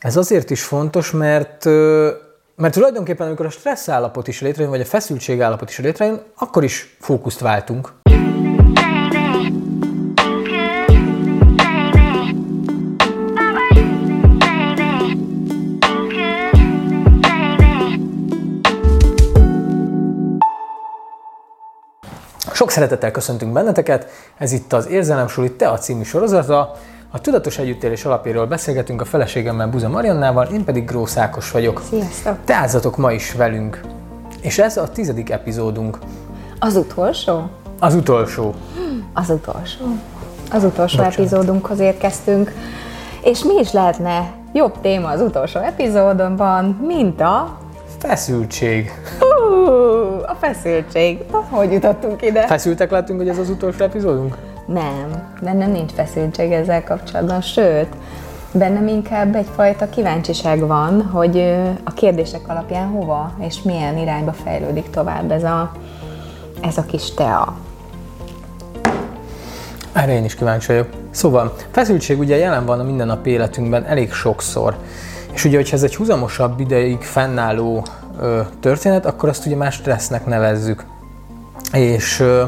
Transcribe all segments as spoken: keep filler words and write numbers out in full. Ez azért is fontos, mert, mert tulajdonképpen amikor a stressz állapot is létrejön, vagy a feszültség állapot is létrejön, akkor is fókuszt váltunk. Sok szeretettel köszöntünk benneteket, ez itt az Érzelemsuli té e á című sorozata. A Tudatos Együttélés Alapjairól beszélgetünk a feleségemmel, Buza Marionnával, én pedig Grósz Ákos vagyok. Sziasztok! Teázzatok ma is velünk! És ez a tizedik epizódunk. Az utolsó? Az utolsó. Az utolsó. Az utolsó Bocsánat. epizódunkhoz érkeztünk. És mi is lehetne jobb téma az utolsó epizódonban, mint a... feszültség. Uh, a feszültség. Hogy jutottunk ide? Feszültek lettünk, hogy ez az utolsó epizódunk? Nem, bennem nincs feszültség ezzel kapcsolatban, sőt, bennem inkább egyfajta kíváncsiság van, hogy a kérdések alapján hova és milyen irányba fejlődik tovább ez a, ez a kis tea. Erre én is kíváncsi vagyok. Szóval, feszültség ugye jelen van a mindennapi életünkben elég sokszor. És ugye, hogyha ez egy húzamosabb ideig fennálló ö, történet, akkor azt ugye már stressznek nevezzük. És... Ö,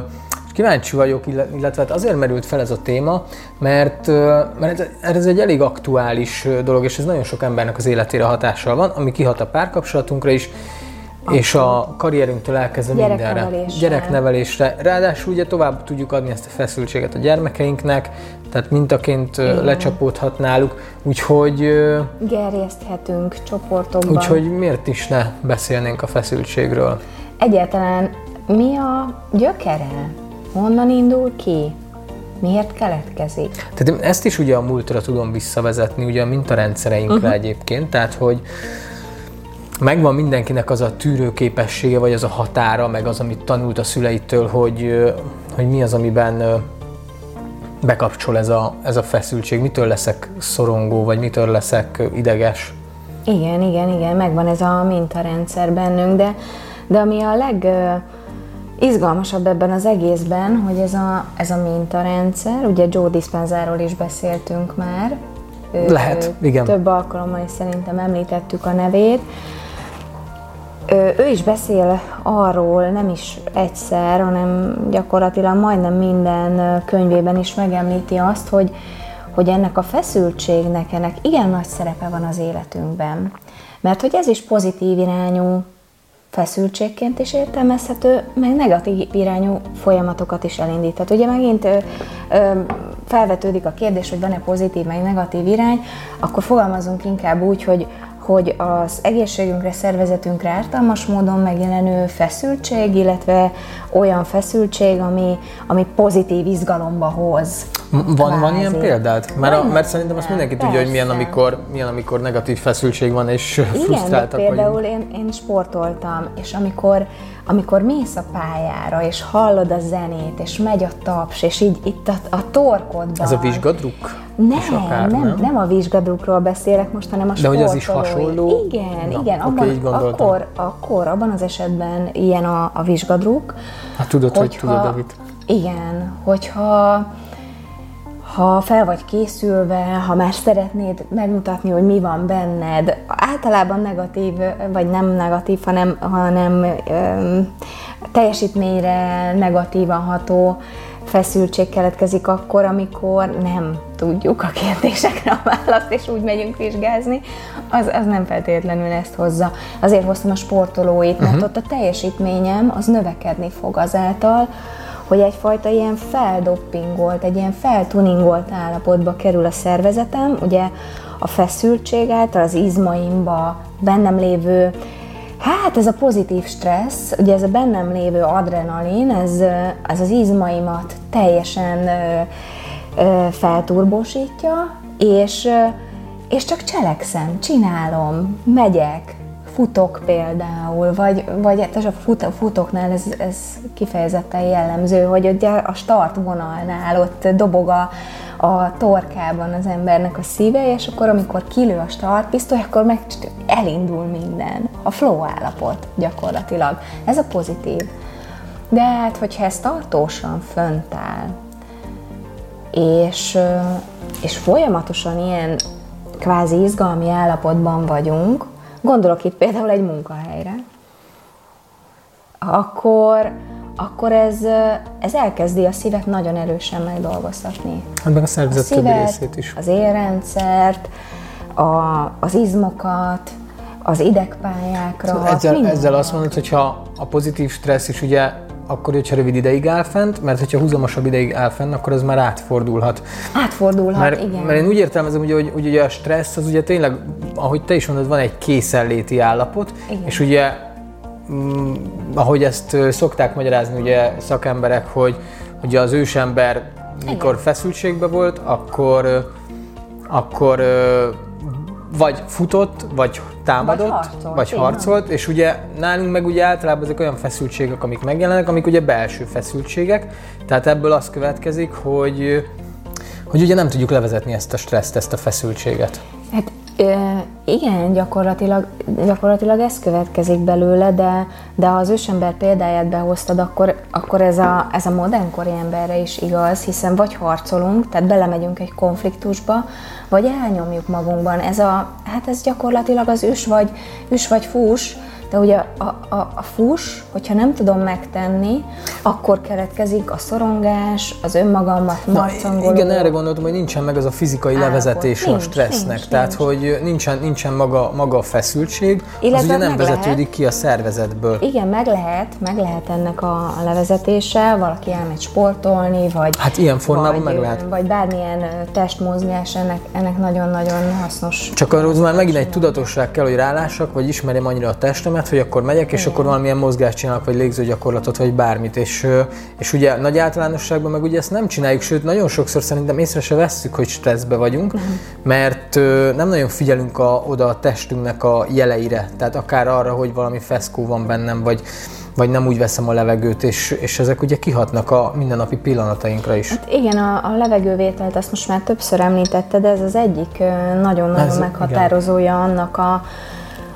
Kíváncsi vagyok, illetve azért merült fel ez a téma, mert, mert ez egy elég aktuális dolog, és ez nagyon sok embernek az életére hatással van, ami kihat a párkapcsolatunkra is, Absolut. és a karrierünktől elkezdve mindenre. Gyereknevelésre. Ráadásul ugye tovább tudjuk adni ezt a feszültséget a gyermekeinknek, tehát mintaként Igen. lecsapódhat náluk, úgyhogy... gerjeszthetünk csoportokban. Úgyhogy miért is ne beszélnénk a feszültségről? Egyáltalán mi a gyökere? Honnan indul ki? Miért keletkezik? Tehát ezt is ugye a múltra tudom visszavezetni, ugye a mintarendszereinkre uh-huh. egyébként, tehát hogy megvan mindenkinek az a tűrőképessége, vagy az a határa, meg az, amit tanult a szüleitől, hogy, hogy mi az, amiben bekapcsol ez a, ez a feszültség, mitől leszek szorongó, vagy mitől leszek ideges. Igen, igen, igen, megvan ez a mintarendszer bennünk, de, de ami a leg... izgalmasabb ebben az egészben, hogy ez a, ez a mintarendszer, ugye Joe Dispenzáról is beszéltünk már. Ő, Lehet, ő, igen. Több alkalommal is szerintem említettük a nevét. Ő, ő is beszél arról, nem is egyszer, hanem gyakorlatilag majdnem minden könyvében is megemlíti azt, hogy, hogy ennek a feszültségnek, ennek igen nagy szerepe van az életünkben. Mert hogy ez is pozitív irányú feszültségként is értelmezhető, meg negatív irányú folyamatokat is elindíthat. Ugye megint ö, ö, felvetődik a kérdés, hogy van-e pozitív, meg negatív irány, akkor fogalmazunk inkább úgy, hogy, hogy az egészségünkre, szervezetünkre ártalmas módon megjelenő feszültség, illetve olyan feszültség, ami, ami pozitív izgalomba hoz. Van, van ilyen példát? Mert, a, mert szerintem azt mindenki persze. tudja, hogy milyen amikor, milyen, amikor negatív feszültség van, és Igen, frusztráltak vagyunk. Igen, például én, én sportoltam, és amikor, amikor mész a pályára, és hallod a zenét, és megy a taps, és így itt a, a torkodban... Ez a vizsgadruk? Nem, akár, nem, nem, nem a vizsgadrukról beszélek most, hanem a sportolói. De hogy az is hasonló? Igen, Na, igen, okay, abban, akkor, akkor abban az esetben ilyen a, a vizsgadruk. Hát tudod, hogyha, hogy tudod, David. Igen, hogyha... ha fel vagy készülve, ha már szeretnéd megmutatni, hogy mi van benned, általában negatív, vagy nem negatív, hanem, hanem öm, teljesítményre negatívan ható feszültség keletkezik akkor, amikor nem tudjuk a kérdésekre a választ, és úgy megyünk vizsgázni, az, az nem feltétlenül ezt hozza. Azért hoztam a sportolóit, mert uh-huh. ott a teljesítményem az növekedni fog azáltal, hogy egyfajta ilyen feldoppingolt, egy ilyen feltuningolt állapotba kerül a szervezetem, ugye a feszültség által az izmaimba, bennem lévő, hát ez a pozitív stressz, ugye ez a bennem lévő adrenalin, ez, ez az izmaimat teljesen felturbosítja, és, és csak cselekszem, csinálom, megyek. Futok például, vagy, vagy a fut, futoknál ez, ez kifejezetten jellemző, hogy ugye a startvonalnál ott dobog a, a torkában az embernek a szíve, és akkor amikor kilő a startpisztoly, akkor meg elindul minden. A flow állapot gyakorlatilag. Ez a pozitív. De hát, hogyha ez tartósan fönt áll, és, és folyamatosan ilyen kvázi izgalmi állapotban vagyunk, gondolok itt például egy munkahelyre, akkor, akkor ez, ez elkezdi a szívet nagyon erősen megdolgoztatni. Hát meg a szervezet többi részét is. Az érrendszert, a, az izmokat, az idegpályákra. Szóval ezzel, ezzel azt mondod, hogy ha a pozitív stressz is ugye akkor, hogyha rövid ideig áll fent, mert hogyha húzamosabb ideig áll fent, akkor az már átfordulhat. Átfordulhat, mert, igen. Mert én úgy értelmezem, ugye, hogy, hogy ugye a stressz az ugye tényleg, ahogy te is mondod, van egy készenléti állapot, igen. És ugye Mm, ahogy ezt szokták magyarázni ugye szakemberek, hogy ugye az ősember mikor feszültségben volt, akkor, akkor vagy futott, vagy támadott, vagy harcolt, vagy harcolt és ugye nálunk meg ugye általában ezek olyan feszültségek, amik megjelennek, amik ugye belső feszültségek, tehát ebből az következik, hogy, hogy ugye nem tudjuk levezetni ezt a stresszt, ezt a feszültséget. Hát, igen, gyakorlatilag, gyakorlatilag ez következik belőle, de, de ha az ősember példáját behoztad, akkor, akkor ez, a, ez a modernkori emberre is igaz, hiszen vagy harcolunk, tehát belemegyünk egy konfliktusba, vagy elnyomjuk magunkban. Ez a, hát ez gyakorlatilag az üs vagy, üs vagy fús, de ugye a, a, a fús, hogyha nem tudom megtenni, akkor keletkezik a szorongás, az önmagamat marcangoló. Igen, erre gondoltam, hogy nincsen meg az a fizikai állapot. Levezetés nincs, a stressznek, nincs, tehát nincs. Hogy nincsen, nincsen maga, maga a feszültség, illetve az ugye nem vezetődik lehet. Ki a szervezetből. Igen, meg lehet, meg lehet ennek a levezetése, valaki elmegy sportolni, vagy, hát ilyen formában vagy, meg lehet. Vagy bármilyen testmozgás, ennek, ennek nagyon-nagyon hasznos. Csak arról már megint egy tudatosság kell, hogy rálássak, vagy ismerjem annyira a testemet, hogy akkor megyek, és igen. Akkor valamilyen mozgást csinálok, vagy légzőgyakorlatot, vagy bármit. És, és ugye nagy általánosságban meg ugye ezt nem csináljuk, sőt, nagyon sokszor szerintem észre se vesszük, hogy stresszbe vagyunk, uh-huh. Mert nem nagyon figyelünk a, oda a testünknek a jeleire, tehát akár arra, hogy valami feszkó van bennem, vagy, vagy nem úgy veszem a levegőt, és, és ezek ugye kihatnak a mindennapi pillanatainkra is. Hát igen, a, a levegővételt azt most már többször említetted, de ez az egyik nagyon-nagyon meghatározója igen. annak a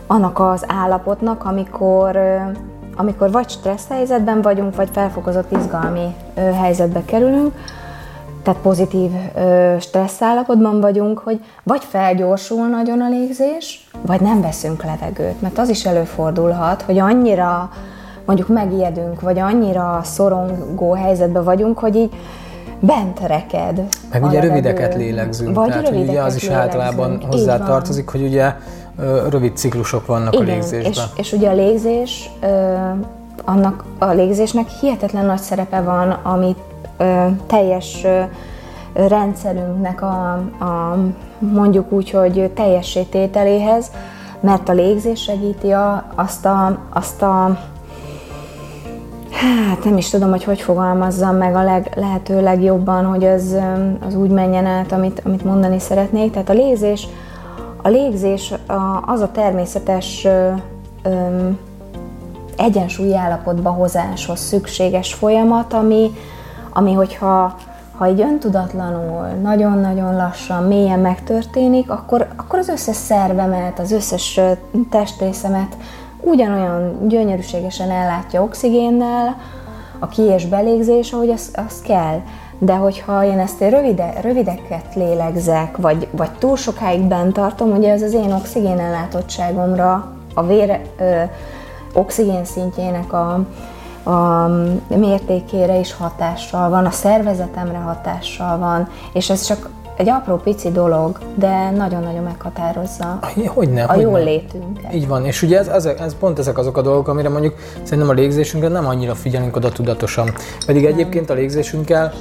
annak az állapotnak, amikor, amikor vagy stressz helyzetben vagyunk, vagy felfokozott izgalmi helyzetbe kerülünk, tehát pozitív stressz állapotban vagyunk, hogy vagy felgyorsul nagyon a légzés, vagy nem veszünk levegőt, mert az is előfordulhat, hogy annyira mondjuk megijedünk, vagy annyira szorongó helyzetben vagyunk, hogy így bent reked. Meg ugye rövideket lélegzünk, vagy tehát rövideket ugye az is lélegzünk. Általában hozzá tartozik, hogy ugye rövid ciklusok vannak igen, a légzésben. És, és ugye a légzés, ö, annak a légzésnek hihetetlen nagy szerepe van, ami ö, teljes ö, rendszerünknek a, a mondjuk úgy, hogy teljessé tételéhez, mert a légzés segíti a, azt a, azt a hát nem is tudom, hogy hogy fogalmazzam meg a leg, lehető legjobban, hogy az, az úgy menjen át, amit, amit mondani szeretnék. Tehát a légzés, a légzés az a természetes egyensúlyi állapotba hozáshoz szükséges folyamat, ami, ami hogyha ha így öntudatlanul, nagyon-nagyon lassan, mélyen megtörténik, akkor, akkor az összes szervemet, az összes testrészemet ugyanolyan gyönyörűségesen ellátja oxigénnel, a ki- és belégzés, ahogy az, az kell. De hogyha én ezt rövide, rövideket lélegzek, vagy, vagy túl sokáig bent tartom, ugye ez az én oxigénellátottságomra, a vér ö, oxigén szintjének a, a mértékére is hatással van, a szervezetemre hatással van, és ez csak egy apró pici dolog, de nagyon-nagyon meghatározza hogyne, a jól létünket. Így van, és ugye ez, ez, ez pont ezek azok a dolgok, amire mondjuk szerintem a légzésünkre nem annyira figyelünk oda tudatosan. Pedig nem. Egyébként a légzésünkkel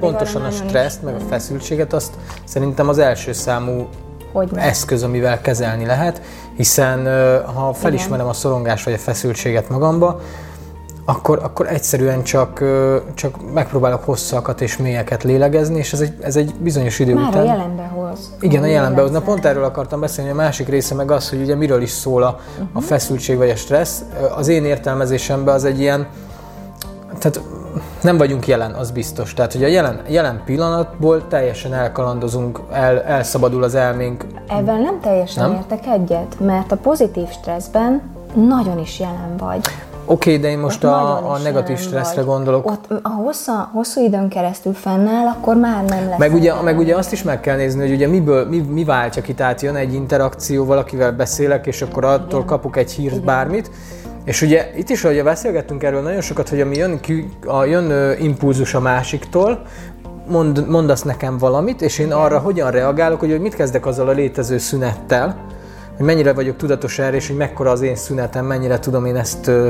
pontosan a stresszt, meg a feszültséget azt szerintem az első számú hogyne. Eszköz, amivel kezelni lehet, hiszen ha felismerem igen. a szorongást vagy a feszültséget magamba, Akkor, akkor egyszerűen csak, csak megpróbálok hosszakat és mélyeket lélegezni, és ez egy, ez egy bizonyos idő már után... Már a jelenbe hoz. Igen, a jelenbe hoz. Na pont erről akartam beszélni, a másik része meg az, hogy ugye miről is szól a, uh-huh. a feszültség vagy a stressz. Az én értelmezésemben az egy ilyen... Tehát nem vagyunk jelen, az biztos. Tehát, hogy a jelen, jelen pillanatból teljesen elkalandozunk, el, elszabadul az elménk. Ebben nem teljesen nem? értek egyet, mert a pozitív stresszben nagyon is jelen vagy. Oké, okay, de én most a, a negatív stresszre gondolok. Ott a hossza, hosszú időn keresztül fennáll, akkor már nem lesz. Meg ugye, meg ugye azt is meg kell nézni, hogy ugye miből, mi, mi váltja ki, tehát jön egy interakció, valakivel beszélek, és akkor attól igen. kapok egy hírt, igen. bármit. És ugye itt is, ahogy beszélgettünk erről nagyon sokat, hogy ami jön, a, jön impulzus a másiktól, mond, mondasz nekem valamit, és én arra hogyan reagálok, hogy, hogy mit kezdek azzal a létező szünettel, hogy mennyire vagyok tudatos erre, és hogy mekkora az én szünetem, mennyire tudom én ezt ö,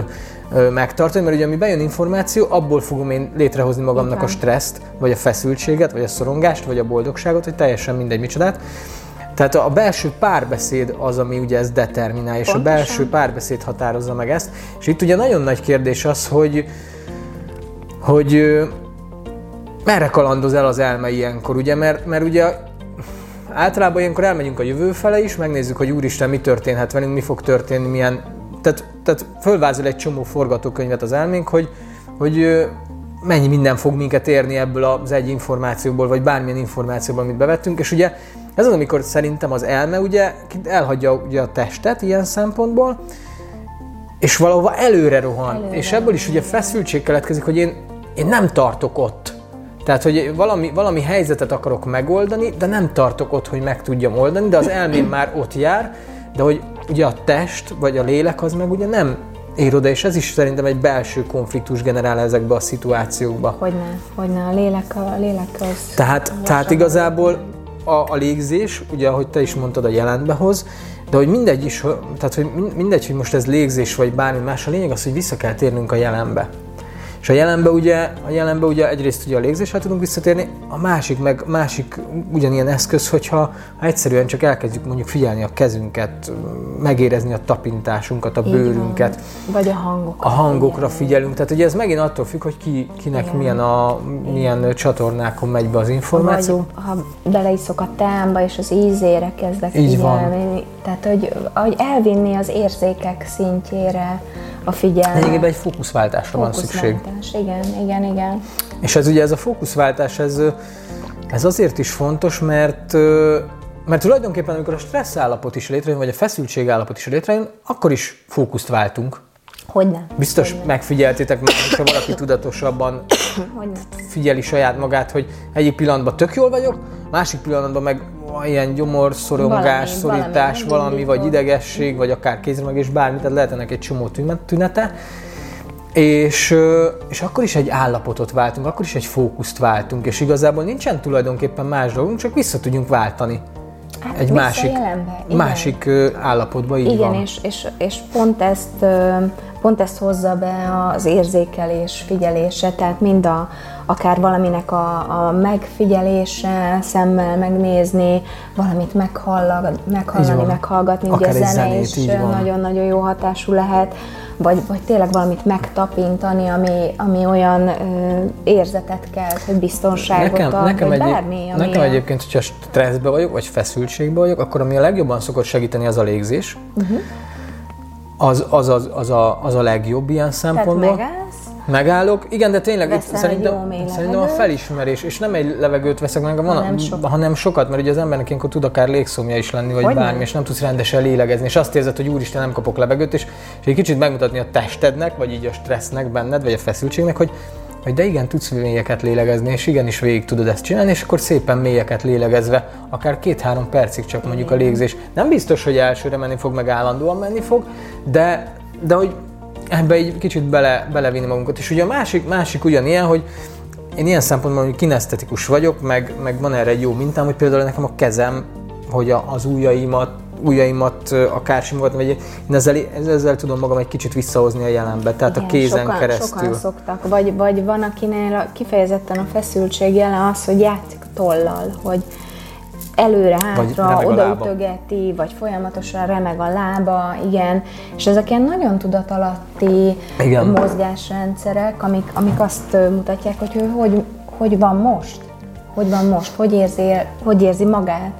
ö, megtartani, mert ugye ami bejön információ, abból fogom én létrehozni magamnak okay. a stresszt, vagy a feszültséget, vagy a szorongást, vagy a boldogságot, vagy teljesen mindegy micsodát. Tehát a belső párbeszéd az, ami ugye ezt determinál, és pontosan. A belső párbeszéd határozza meg ezt. És itt ugye nagyon nagy kérdés az, hogy, hogy merre kalandoz el az elme ilyenkor, ugye, mert, mert ugye általában ilyenkor elmegyünk a jövő fele is, megnézzük, hogy úristen, mi történhet velünk, mi fog történni, milyen... Tehát, tehát fölvázol egy csomó forgatókönyvet az elménk, hogy, hogy mennyi minden fog minket érni ebből az egy információból, vagy bármilyen információból, amit bevettünk, és ugye ez az, amikor szerintem az elme ugye elhagyja ugye a testet ilyen szempontból, és valahova előre rohan, előre. És ebből is ugye feszültség keletkezik, hogy én, én nem tartok ott. Tehát, hogy valami, valami helyzetet akarok megoldani, de nem tartok ott, hogy meg tudjam oldani, de az elmém már ott jár, de hogy ugye a test, vagy a lélek az meg ugye nem ér oda, és ez is szerintem egy belső konfliktus generál ezekbe a szituációkba. Hogyne, hogyne, a lélek, a lélek az... Tehát, tehát igazából a, a légzés, ugye ahogy te is mondtad, a jelentbe hoz, de hogy mindegy is, tehát hogy mindegy, hogy most ez légzés vagy bármi más, a lényeg az, hogy vissza kell térnünk a jelenbe. És a jelenben ugye, ugye egyrészt ugye a légzéssel tudunk visszatérni, a másik, meg másik ugyanilyen eszköz, hogyha egyszerűen csak elkezdjük mondjuk figyelni a kezünket, megérezni a tapintásunkat, a bőrünket. Vagy a hangokat. A hangokra figyelünk. Tehát ugye ez megint attól függ, hogy ki, kinek milyen, a, milyen csatornákon megy be az információ. Vagy, ha bele iszok a teámba, és az ízére kezdek figyelni. Tehát, hogy, hogy elvinni az érzékek szintjére a figyelmet. Lényegében egy fókuszváltásra van szükség. Igen, igen, igen. És ez ugye ez a fókuszváltás, ez, ez azért is fontos, mert, mert tulajdonképpen amikor a stressz állapot is létrejön, vagy a feszültség állapot is létrejön, akkor is fókuszt váltunk. Hogyne. Biztos Hogyne. Megfigyeltétek, mert ha valaki tudatosabban Hogyne. Figyeli saját magát, hogy egyik pillanatban tök jól vagyok, másik pillanatban meg ilyen gyomor, szorongás, valami, szorítás, valami, valami vagy van. Idegesség, vagy akár kézmegés, bármi, tehát lehet ennek egy csomó tünete. És, és akkor is egy állapotot váltunk, akkor is egy fókuszt váltunk, és igazából nincsen tulajdonképpen más dolgunk, csak vissza tudjunk váltani. Hát egy másik, másik állapotba, így igen, van. És, és, és pont, ezt, pont ezt hozza be az érzékelés figyelése, tehát mind a, akár valaminek a, a megfigyelése, szemmel megnézni, valamit meghallani, meghallgatni, akár ugye a zene is nagyon-nagyon jó hatású lehet, vagy, vagy tényleg valamit megtapintani, ami, ami olyan ö, érzetet kelt, hogy biztonságot nekem, ad, nekem vagy egyéb, bármi. Nekem a... egyébként, hogyha stresszben vagyok, vagy feszültségben vagyok, akkor ami a legjobban szokott segíteni, az a légzés. Uh-huh. Az, az, az, az, a, az a legjobb ilyen szempontból. Tehát megállsz? Megállok. Igen, de tényleg itt szerintem, szerintem a felismerés, és nem egy levegőt veszek meg, hanem, sokat. hanem sokat, mert ugye az embernek ilyenkor tud akár légszomja is lenni, vagy hogy bármi, nem? És nem tudsz rendesen lélegezni, és azt érzed, hogy úristen, nem kapok levegőt, és, és egy kicsit megmutatni a testednek, vagy így a stressznek benned, vagy a feszültségnek, hogy, hogy de igen, tudsz mélyeket lélegezni, és igenis végig tudod ezt csinálni, és akkor szépen mélyeket lélegezve, akár két-három percig csak mondjuk a légzés. Nem biztos, hogy elsőre menni fog, meg állandóan menni fog, de, de hogy ebbe egy kicsit bele, belevinni magunkat. És ugye a másik, másik ugyanilyen, hogy én ilyen szempontból, hogy kinesztetikus vagyok, meg, meg van erre egy jó mintám, hogy például nekem a kezem, hogy az ujjaimat, ujjaimat akár simogatni, vagy én ezzel, ezzel tudom magam egy kicsit visszahozni a jelenbe, tehát igen, a kézen sokan, keresztül. Sokan szoktak, vagy, vagy van, akinél kifejezetten a feszültség jele az, hogy játszik tollal, hogy előre-hátra, odaütögeti, vagy folyamatosan remeg a lába, igen. És ezek ilyen nagyon tudatalatti igen. mozgásrendszerek, amik, amik azt mutatják, hogy ő hogy, hogy van most, hogy van most, hogy érzi, hogy érzi magát.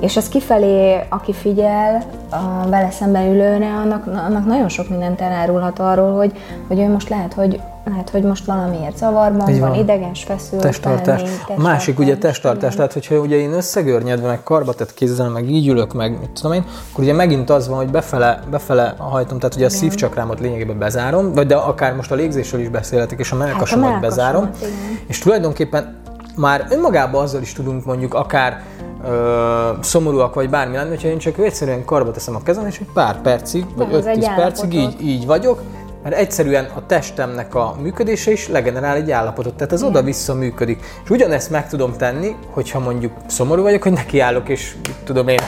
És ez kifelé, aki figyel a vele szemben ülőre, annak, annak nagyon sok mindent elárulhat arról, hogy, hogy ő most lehet, hogy lehet, hogy most valamiért zavarban így van, van ideges, feszült. Testtartás. A másik ugye testtartás, tehát hogyha ugye én összegörnyedve, meg karbatett kézzel, meg így ülök, meg mit tudom én, akkor ugye megint az van, hogy befele, befele hajtom, tehát ugye a szívcsakrámot lényegében bezárom, vagy de akár most a légzésről is beszélhetek, és a mellkasomat hát bezárom, igen. És tulajdonképpen már önmagában azzal is tudunk mondjuk akár Ö, szomorúak vagy bármi lenni, hogyha én csak egyszerűen karba teszem a kezem, és egy pár percig, vagy öt-tíz percig így, így vagyok, mert egyszerűen a testemnek a működése is legenerál egy állapotot, tehát ez oda-vissza működik. És ugyanezt meg tudom tenni, hogyha mondjuk szomorú vagyok, hogy nekiállok, és tudom én,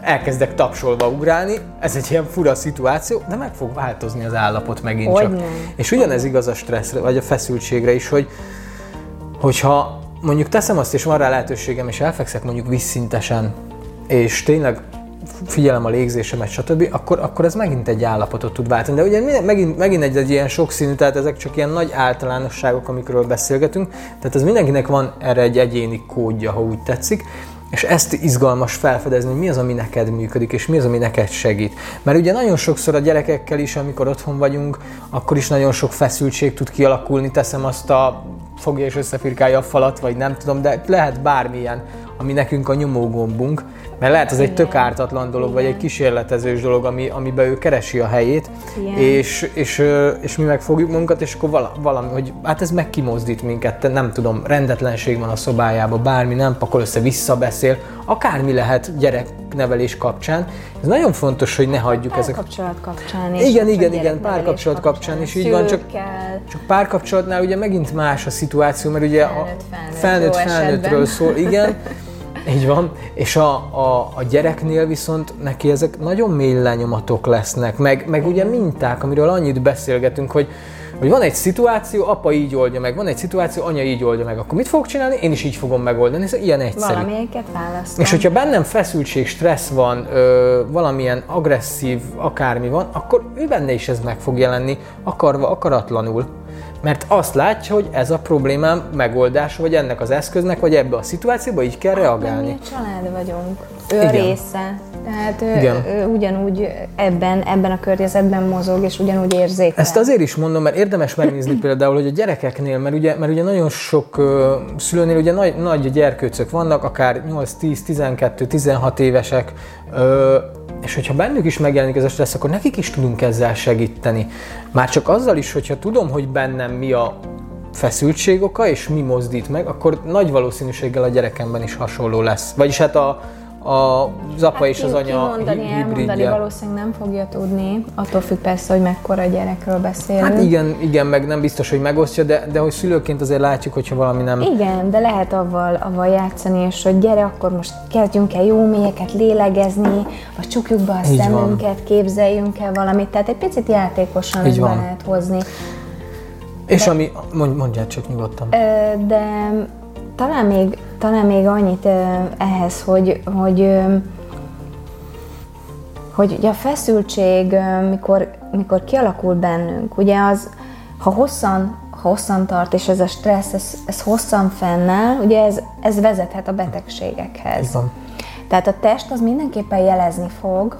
elkezdek tapsolva ugrálni, ez egy ilyen fura szituáció, de meg fog változni az állapot megint Olyan. csak. És ugyanez igaz a stresszre, vagy a feszültségre is, hogy hogyha mondjuk teszem azt, és van rá lehetőségem, és elfekszek mondjuk vízszintesen, és tényleg figyelem a légzésemet, stb., akkor, akkor ez megint egy állapotot tud váltani. De ugye megint, megint egy, egy ilyen sokszínű, tehát ezek csak ilyen nagy általánosságok, amikről beszélgetünk, tehát ez mindenkinek van erre egy egyéni kódja, ha úgy tetszik, és ezt izgalmas felfedezni, hogy mi az, ami neked működik, és mi az, ami neked segít. Mert ugye nagyon sokszor a gyerekekkel is, amikor otthon vagyunk, akkor is nagyon sok feszültség tud kialakulni, teszem azt a fogja és összefirkálja a falat, vagy nem tudom, de lehet bármilyen, ami nekünk a nyomógombunk, mert lehet ez egy tök ártatlan dolog, vagy egy kísérletezős dolog, ami, amiben ő keresi a helyét, és, és, és mi megfogjuk magunkat, és akkor vala, valami, hogy hát ez megkimozdít minket, nem tudom, rendetlenség van a szobájában, bármi, nem pakol össze, visszabeszél, akármi lehet gyereknevelés kapcsán. Ez nagyon fontos, hogy ne hagyjuk ezeket. Párkapcsolat kapcsán is. Igen, igen, igen, párkapcsolat kapcsán is, így van, csak, csak párkapcsolatnál ugye megint más a szituáció, mert ugye felnőtt felnőttről szól, igen. Így van, és a, a, a gyereknél viszont neki ezek nagyon mély lenyomatok lesznek, meg, meg ugye minták, amiről annyit beszélgetünk, hogy, hogy van egy szituáció, apa így oldja meg, van egy szituáció, anya így oldja meg, akkor mit fogok csinálni? Én is így fogom megoldani, ez ilyen egyszerű. Valamiket választom. És hogyha bennem feszültség, stressz van, ö, valamilyen agresszív akármi van, akkor ő benne is ez meg fog jelenni, akarva, akaratlanul. Mert azt látja, hogy ez a problémám megoldása, vagy ennek az eszköznek, vagy ebbe a szituációba így kell hát, reagálni. Mi a család vagyunk, ő igen. része, tehát ő, ő ugyanúgy ebben, ebben a környezetben mozog, és ugyanúgy érzékel. Ezt azért is mondom, mert érdemes megnézni például, hogy a gyerekeknél, mert ugye, mert ugye nagyon sok szülőnél ugye nagy, nagy gyerkőcök vannak, akár nyolc, tíz, tizenkettő, tizenhat évesek, és hogyha bennük is megjelenik ez a stressz, akkor nekik is tudunk ezzel segíteni. Már csak azzal is, hogyha tudom, hogy bennem mi a feszültség oka, és mi mozdít meg, akkor nagy valószínűséggel a gyerekemben is hasonló lesz. Vagyis hát a, a, az apa hát és az anya hibridje. Kimondani, elmondani valószínűleg nem fogja tudni, attól függ persze, hogy mekkora gyerekről beszélünk. Hát igen, igen, meg nem biztos, hogy megosztja, de, de hogy szülőként azért látjuk, hogyha valami nem... Igen, de lehet avval, avval játszani, és hogy gyere, akkor most kezdjünk el jó mélyeket lélegezni, vagy csukjuk be a így szemünket, van. Képzeljünk el valamit, tehát egy picit játékosan így van. Lehet hozni. És de, ami, mondj, mondjál csak nyugodtan. De talán még, talán még annyit ehhez, hogy, hogy, hogy a feszültség, mikor, mikor kialakul bennünk, ugye az, ha hosszan, ha hosszan tart, és ez a stressz, ez, ez hosszan fennáll, ugye ez, ez vezethet a betegségekhez. Igen. Tehát a test az mindenképpen jelezni fog,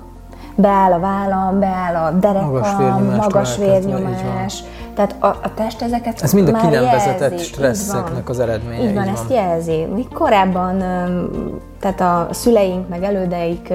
beáll a vállam, beáll a derekam, magas vérnyomás. Tehát a, a test ezeket ez mind a ki nem vezetett stresszeknek az eredménye. Így van, így van, ezt jelzi. Mi korábban, tehát a szüleink meg elődeik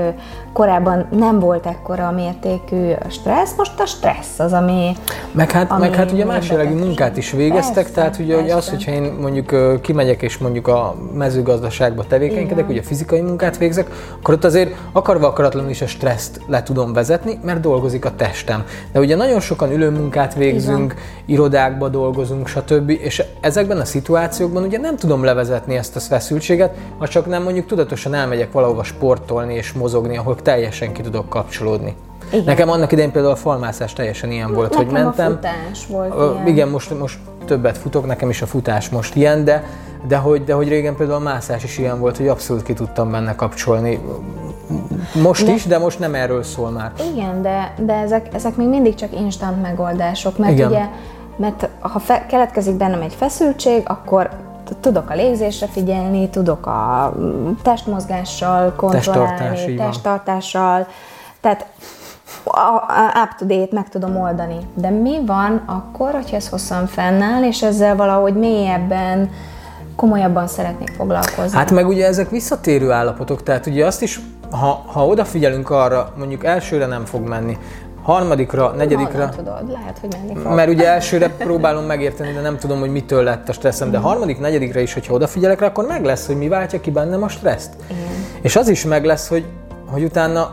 korábban nem volt ekkora mértékű stressz, most a stressz az, ami... Meg hát, ami meg hát ugye más jellegű munkát is végeztek, persze, tehát ugye persze. Az, hogyha én mondjuk kimegyek és mondjuk a mezőgazdaságba tevékenykedek, ugye fizikai munkát végzek, akkor ott azért akarva akaratlanul is a stresszt le tudom vezetni, mert dolgozik a testem. De ugye nagyon sokan ülőmunkát végzünk, irodákba dolgozunk, stb. És ezekben a szituációkban ugye nem tudom levezetni ezt a feszültséget, ha csak nem mondjuk tudatosan elmegyek valahova sportolni és mozogni, ahol teljesen ki tudok kapcsolódni. Igen. Nekem annak idején például a falmászás teljesen ilyen volt, nekem hogy mentem. A futás volt ö, ilyen. Igen, most, most többet futok, nekem is a futás most ilyen, de, de, hogy, de hogy régen például a mászás is ilyen volt, hogy abszolút ki tudtam benne kapcsolni. Most de, is, de most nem erről szól már. Igen, de, de ezek, ezek még mindig csak instant megoldások, mert igen. Ugye, mert ha fe, keletkezik bennem egy feszültség, akkor tudok a légzésre figyelni, tudok a testmozgással kontrollálni, testtartással, tehát up to date meg tudom oldani. De mi van akkor, hogyha ez hosszan fennáll, és ezzel valahogy mélyebben, komolyabban szeretnék foglalkozni? Hát meg ugye ezek visszatérő állapotok, tehát ugye azt is, ha, ha odafigyelünk arra, mondjuk elsőre nem fog menni, harmadikra, negyedikre. Nem tudod, lehet, hogy menni fog. Mert ugye elsőre próbálom megérteni, de nem tudom, hogy mitől lett a stresszem, de harmadik, negyedikre is, hogyha odafigyelek rá, akkor meg lesz, hogy mi váltja ki bennem a stresszt. Igen. És az is meg lesz, hogy, hogy utána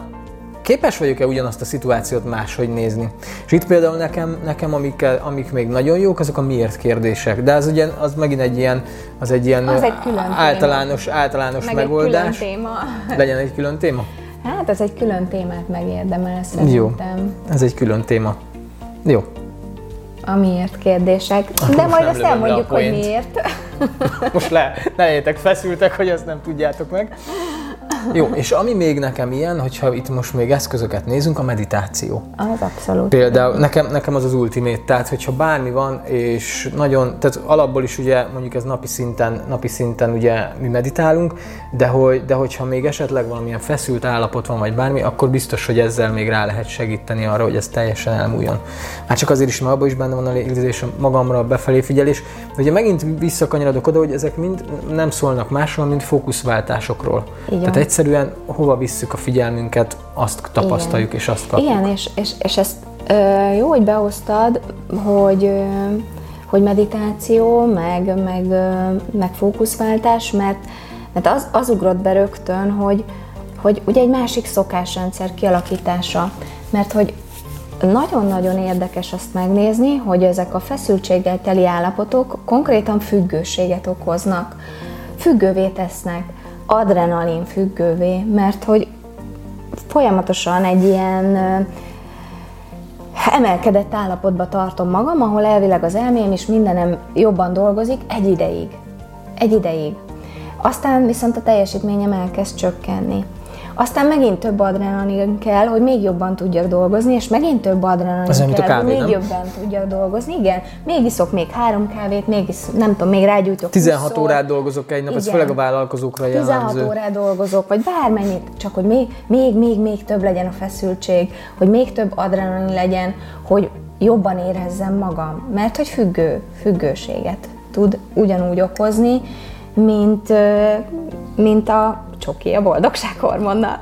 képes vagyok-e ugyanazt a szituációt máshogy nézni. És itt például nekem, nekem amik, amik még nagyon jók, azok a miért kérdések. De az ugye, az megint egy ilyen, az egy ilyen az egy általános, általános meg megoldás. Egy külön téma. Legyen egy külön téma? Hát ez egy külön témát megérdemel, szerintem. Jó, ez egy külön téma. Jó. A miért kérdések. De most majd azt elmondjuk, hogy miért. Most le, ne legyetek feszültek, hogy ezt nem tudjátok meg. Jó, és ami még nekem ilyen, hogyha itt most még eszközöket nézünk, a meditáció. Az abszolút. Például nekem, nekem az az ultimate, tehát hogyha bármi van, és nagyon, tehát alapból is ugye mondjuk ez napi szinten, napi szinten ugye mi meditálunk, de, hogy, de hogyha még esetleg valamilyen feszült állapot van, vagy bármi, akkor biztos, hogy ezzel még rá lehet segíteni arra, hogy ez teljesen elmúljon. Hát csak azért is, mert abban is benne van a légzés, magamra a befelé figyelés. De ugye megint visszakanyarodok oda, hogy ezek mind nem szólnak másról, mint fókuszváltásokról. Egyszerűen hova visszük a figyelmünket, azt tapasztaljuk. Igen. És azt kapjuk. Igen, és, és, és ezt ö, jó, hogy behoztad, hogy, ö, hogy meditáció, meg, meg, ö, meg fókuszváltás, mert, mert az, az ugrott be rögtön, hogy, hogy ugye egy másik szokásrendszer kialakítása, mert hogy nagyon-nagyon érdekes azt megnézni, hogy ezek a feszültséggel teli állapotok konkrétan függőséget okoznak, függővé tesznek. Adrenalin függővé, mert hogy folyamatosan egy ilyen emelkedett állapotba tartom magam, ahol elvileg az elmém is mindenem jobban dolgozik egy ideig. Egy ideig. Aztán viszont a teljesítményem elkezd csökkenni. Aztán megint több adrenalin kell, hogy még jobban tudjak dolgozni, és megint több adrenalin az kell, hogy kávé, még nem? jobban tudjak dolgozni. Igen, még iszok még három kávét, még is, nem tudom, még rágyújtok tizenhat órát dolgozok egy nap, igen. Ez főleg a vállalkozókra jellemző. tizenhat órát dolgozok, vagy bármennyit, csak hogy még, még, még, még több legyen a feszültség, hogy még több adrenalin legyen, hogy jobban érezzem magam. Mert hogy függő, függőséget tud ugyanúgy okozni, mint, mint a csoki, a boldogsághormonnal.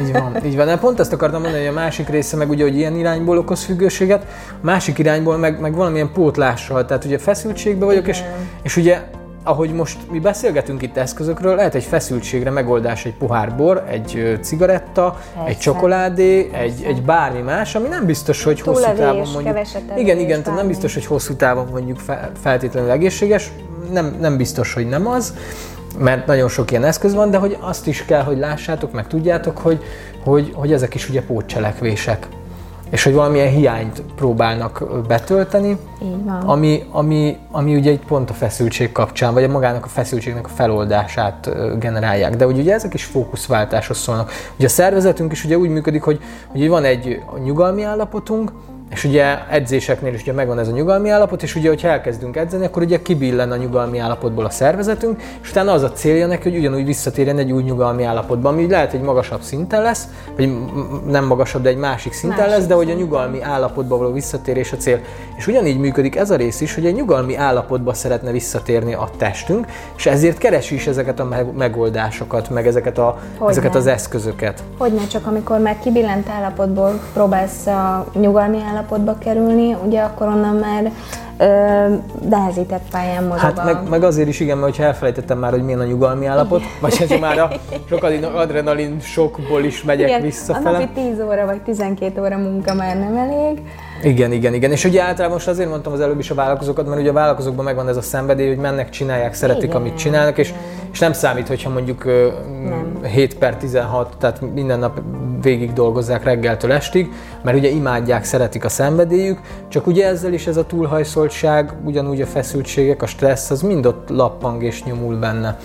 Így van, így van. De pont ezt akartam mondani, hogy a másik része meg ugye, hogy ilyen irányból okoz függőséget, a másik irányból meg, meg valamilyen pótlással, tehát ugye feszültségben vagyok, és, és ugye ahogy most mi beszélgetünk itt eszközökről, lehet egy feszültségre megoldás egy pohár bor, egy cigaretta, persze, egy csokoládé, egy, egy bármi más, ami nem biztos, hogy túl hosszú távon mondjuk... keveset igen, igen, bármi. Nem biztos, hogy hosszú távon mondjuk feltétlenül egészséges, nem, nem biztos, hogy nem az, mert nagyon sok ilyen eszköz van, de hogy azt is kell, hogy lássátok, meg tudjátok, hogy, hogy, hogy ezek is ugye pótcselekvések. És hogy valamilyen hiányt próbálnak betölteni, ami, ami, ami ugye egy pont a feszültség kapcsán, vagy a magának a feszültségnek a feloldását generálják. De ugye ezek is fókuszváltáshoz szólnak. Ugye a szervezetünk is ugye úgy működik, hogy, hogy van egy nyugalmi állapotunk, és ugye edzéseknél is ugye megvan ez a nyugalmi állapot, és ugye, hogyha elkezdünk edzeni, akkor ugye kibillen a nyugalmi állapotból a szervezetünk, és utána az a célja neki, hogy ugyanúgy visszatérjen egy új nyugalmi állapotba, ami lehet, hogy magasabb szinten lesz, vagy nem magasabb, de egy másik szinten másik lesz, de hogy a nyugalmi állapotba való visszatérés a cél. És ugyanígy működik ez a rész is, hogy egy nyugalmi állapotba szeretne visszatérni a testünk, és ezért keresi is ezeket a megoldásokat, meg ezeket, a, ezeket az eszközöket. Hogyne csak, amikor már kibillent állapotból próbálsz a nyugalmi állapotba kerülni, ugye akkor onnan már ö, nehezített pályán mozog. Hát meg, meg azért is igen, mert ha elfelejtettem már, hogy milyen a nyugalmi állapot, igen. Vagy hogyha már a sok adrenalin sokból is megyek igen, visszafele. A napi tíz óra vagy tizenkét óra munka már nem elég. Igen, igen, igen. És ugye általában most azért mondtam az előbb is a vállalkozókat, mert ugye a vállalkozókban megvan ez a szenvedély, hogy mennek, csinálják, szeretik, igen, amit csinálnak, és, és nem számít, hogyha mondjuk nem. hét per tizenhat, tehát minden nap végig dolgozzák reggeltől estig, mert ugye imádják, szeretik a szenvedélyük, csak ugye ezzel is ez a túlhajszoltság, ugyanúgy a feszültségek, a stressz, az mind ott lappang és nyomul benne.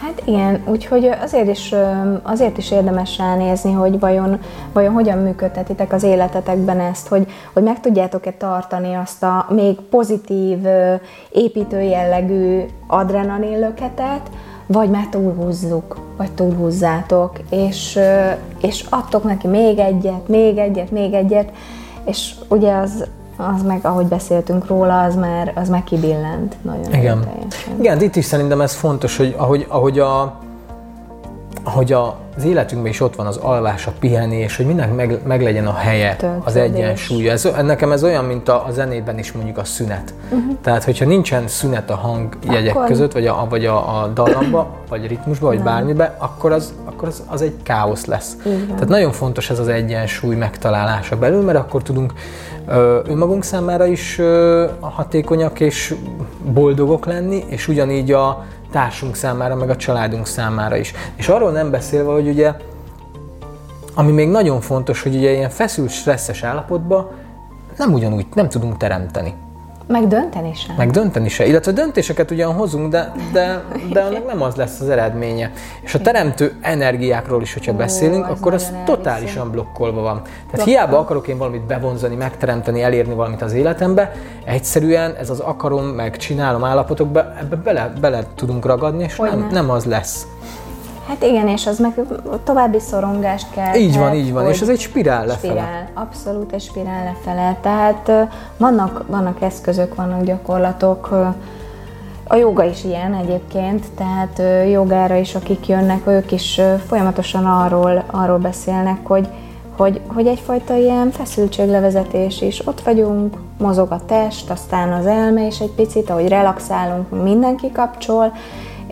Hát igen, úgyhogy azért is, azért is érdemes ránézni, hogy vajon, vajon hogyan működtetitek az életetekben ezt, hogy, hogy meg tudjátok-e tartani azt a még pozitív, építő jellegű adrenalin löketet, vagy már túlhúzzuk, vagy túlhúzzátok, és, és adtok neki még egyet, még egyet, még egyet, és ugye az, az meg, ahogy beszéltünk róla, az már, az már kibillent nagyon. Igen. Igen, itt is szerintem ez fontos, hogy ahogy, ahogy, a, ahogy a, az életünkben is ott van az alvás, a pihenés, hogy mindenki meg, meg legyen a helye, tök, az egyensúly. Ez, nekem ez olyan, mint a, a zenében is mondjuk a szünet. Uh-huh. Tehát, hogyha nincsen szünet a hangjegyek akkor... között, vagy a, vagy a, a dallamba, vagy a ritmusba, vagy bármiben, akkor, az, akkor az, az egy káosz lesz. Tehát nagyon fontos ez az egyensúly megtalálása belül, mert akkor tudunk önmagunk számára is hatékonyak és boldogok lenni, és ugyanígy a társunk számára, meg a családunk számára is. És arról nem beszélve, hogy ugye, ami még nagyon fontos, hogy ugye ilyen feszült, stresszes állapotban nem ugyanúgy, nem tudunk teremteni. Meg dönteni sem. Meg dönteni sem. Illetve döntéseket ugyan hozunk, de, de, de annak nem az lesz az eredménye. És a teremtő energiákról is, hogyha Ó, beszélünk, az akkor az totálisan elviszi. Blokkolva van. Tehát Blokkol. hiába akarok én valamit bevonzani, megteremteni, elérni valamit az életembe, egyszerűen ez az akarom, meg csinálom állapotokba, ebbe bele, bele tudunk ragadni, és nem, nem az lesz. Hát igen, és az meg további szorongást kell. Így van, így van, és ez egy spirál lefele. Spirál, abszolút egy spirál lefele. Tehát vannak, vannak eszközök, vannak gyakorlatok. A joga is ilyen egyébként, tehát jogára is, akik jönnek, ők is folyamatosan arról, arról beszélnek, hogy, hogy, hogy egyfajta ilyen feszültséglevezetés is. Ott vagyunk, mozog a test, aztán az elme is egy picit, ahogy relaxálunk, mindenki kapcsol,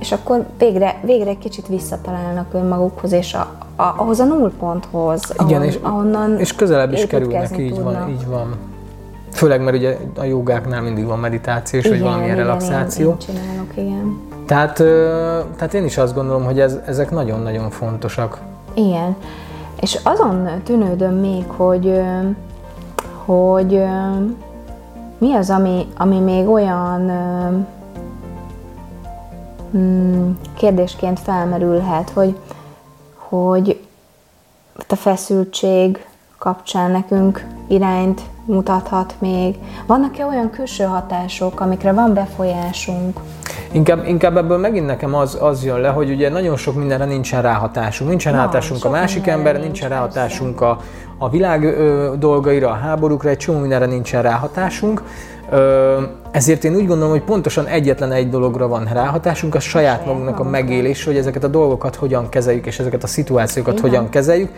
és akkor végre, végre egy kicsit visszatalálnak önmagukhoz, és a, a, ahhoz a nullponthoz, ahon, és, ahonnan és közelebb is kerülnek, így tudnak. Van, így van. Főleg, mert ugye a jogáknál mindig van meditáció, és igen, vagy valamilyen igen, relaxáció. Igen, csinálok, igen. Tehát, tehát én is azt gondolom, hogy ez, ezek nagyon-nagyon fontosak. Igen. És azon tűnődöm még, hogy, hogy mi az, ami, ami még olyan... kérdésként felmerülhet, hogy, hogy a feszültség kapcsán nekünk irányt mutathat még. Vannak-e olyan külső hatások, amikre van befolyásunk? Inkább, inkább ebből megint nekem az, az jön le, hogy ugye nagyon sok mindenre nincsen ráhatásunk. Nincsen no, ráhatásunk a másik emberre, nincsen ráhatásunk a, a világ ö, dolgaira, a háborúkra, egy csomó mindenre nincsen ráhatásunk. Ö, ezért én úgy gondolom, hogy pontosan egyetlen egy dologra van ráhatásunk, a saját magunknak a megélés, hogy ezeket a dolgokat hogyan kezeljük, és ezeket a szituációkat igen. hogyan kezeljük,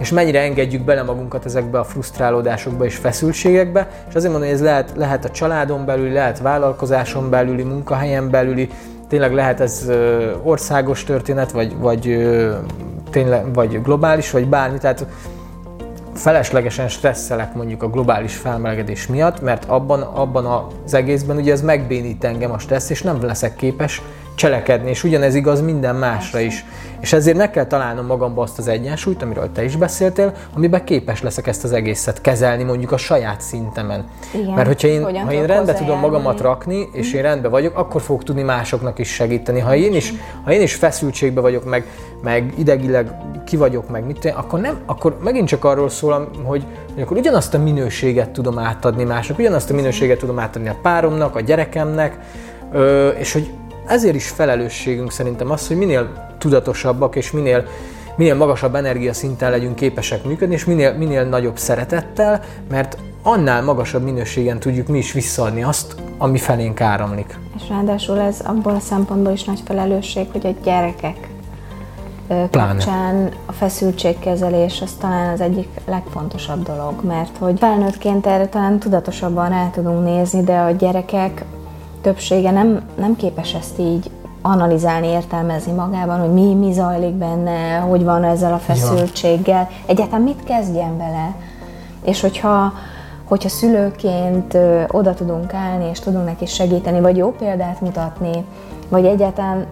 és mennyire engedjük bele magunkat ezekbe a frusztrálódásokba és feszültségekbe, és azért mondom, hogy ez lehet, lehet a családon belüli, lehet vállalkozáson belüli, munkahelyen belüli, tényleg lehet ez országos történet, vagy, vagy, tényleg, vagy globális, vagy bármi, tehát feleslegesen stresszelek mondjuk a globális felmelegedés miatt, mert abban, abban az egészben ugye ez megbénít engem a stressz, és nem leszek képes cselekedni, és ugyanez igaz minden másra is. És ezért meg kell találnom magamba azt az egyensúlyt, amiről te is beszéltél, amiben képes leszek ezt az egészet kezelni mondjuk a saját szintemen. Igen. Mert hogyha én, ha én rendbe tudom magamat rakni, és én rendbe vagyok, akkor fogok tudni másoknak is segíteni. Ha én is, ha én is feszültségbe vagyok, meg, meg idegileg ki vagyok, meg mit tudom, akkor, nem, akkor megint csak arról szól, hogy, hogy akkor ugyanazt a minőséget tudom átadni másnak, ugyanazt a minőséget tudom átadni a páromnak, a gyerekemnek, és hogy ezért is felelősségünk szerintem az, hogy minél tudatosabbak és minél, minél magasabb energiaszinten legyünk képesek működni, és minél, minél nagyobb szeretettel, mert annál magasabb minőségen tudjuk mi is visszaadni azt, ami felénk áramlik. És ráadásul ez abból a szempontból is nagy felelősség, hogy a gyerekek kapcsán a feszültségkezelés az talán az egyik legfontosabb dolog, mert hogy felnőttként erre talán tudatosabban rá tudunk nézni, de a gyerekek többsége nem, nem képes ezt így analizálni, értelmezni magában, hogy mi, mi zajlik benne, hogy van ezzel a feszültséggel, egyáltalán mit kezdjen vele. És hogyha, hogyha szülőként oda tudunk állni, és tudunk neki segíteni, vagy jó példát mutatni, vagy egyáltalán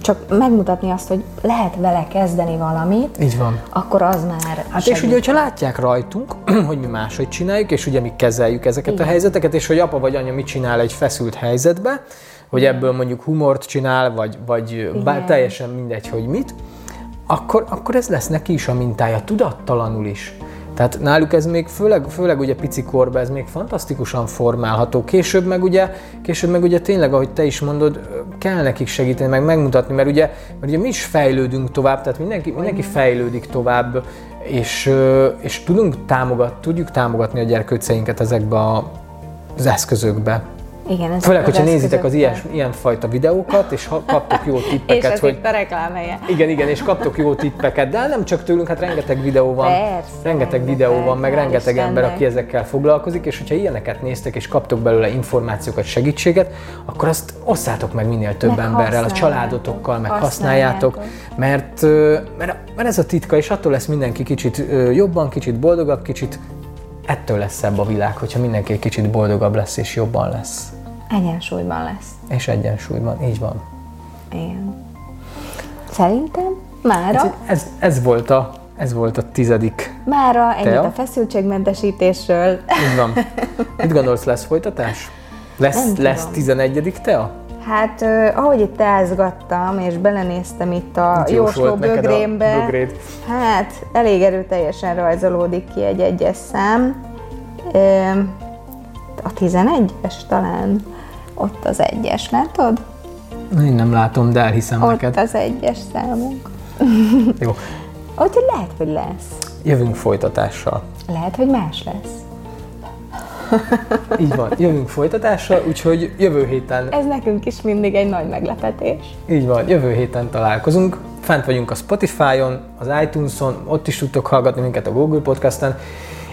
csak megmutatni azt, hogy lehet vele kezdeni valamit, így van. Akkor az már hát segít. És ugye, hogyha látják rajtunk, hogy mi máshogy csináljuk, és ugye mi kezeljük ezeket igen. a helyzeteket, és hogy apa vagy anya mit csinál egy feszült helyzetben, hogy ebből mondjuk humort csinál, vagy, vagy bár teljesen mindegy, hogy mit, akkor, akkor ez lesz neki is a mintája, tudattalanul is. Tehát náluk ez még főleg, főleg ugye pici korban ez még fantasztikusan formálható. Később meg ugye, később meg ugye tényleg, ahogy te is mondod, kell nekik segíteni, meg megmutatni, mert ugye, mert ugye mi is fejlődünk tovább, tehát mindenki, mindenki fejlődik tovább, és, és tudunk támogat, tudjuk támogatni a gyerkőceinket ezekbe a, az eszközökbe. Igen, főleg, hogyha nézitek az ilyes, ilyenfajta videókat, és ha, kaptok jó tippeket, és hogy... És ez itt a reklámhelye. Igen, igen, és kaptok jó tippeket, de nem csak tőlünk, hát rengeteg videó van, Persze, rengeteg videó van, meg rengeteg ember, aki ezekkel foglalkozik, és hogyha ilyeneket néztek, és kaptok belőle információkat, segítséget, akkor azt osszátok meg minél több meg emberrel, a családotokkal, meg használjátok, mert, mert, mert ez a titka, és attól lesz mindenki kicsit jobban, kicsit boldogabb, kicsit... Ettől lesz szebb a világ, hogyha mindenki egy kicsit boldogabb lesz és jobban lesz. Egyensúlyban lesz. És egyensúlyban, így van. Igen. Szerintem mára... Ez, ez, ez, volt, a, ez volt a tizedik Mára ennyit a feszültségmentesítésről. Így van. Mit gondolsz, lesz folytatás? Lesz, lesz tizenegyedik tea? Hát, ahogy itt teázgattam, és belenéztem itt a jósló bögrémbe, hát elég erőteljesen rajzolódik ki egy egyes szám. A tizenegyes talán ott az egyes, látod? Én nem látom, de elhiszem ott neked. Ott az egyes számunk. Jó. Úgyhogy lehet, hogy lesz. Jövünk folytatással. Lehet, hogy más lesz. Így van, jövünk folytatásra, úgyhogy jövő héten... Ez nekünk is mindig egy nagy meglepetés. Így van, jövő héten találkozunk. Fent vagyunk a Spotify-on, az iTunes-on, ott is tudtok hallgatni minket a Google Podcast-en,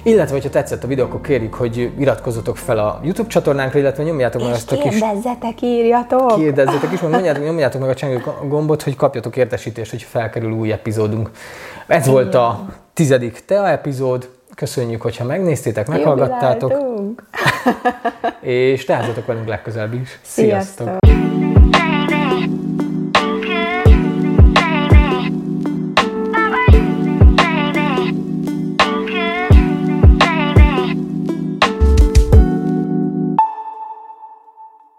illetve, hogyha tetszett a videó, akkor kérjük, hogy iratkozzatok fel a YouTube csatornánkra, illetve nyomjátok meg ezt a kis... És kérdezzetek, írjatok! Kérdezzetek is, mondjátok, nyomjátok meg a csengő gombot, hogy kapjatok értesítést, hogy felkerül új epizódunk. Ez Igen. volt a tizedik TEA epizód. Köszönjük, hogyha megnéztétek, meghallgattátok, és teázzatok velünk legközelebb is. Sziasztok! Sziasztok.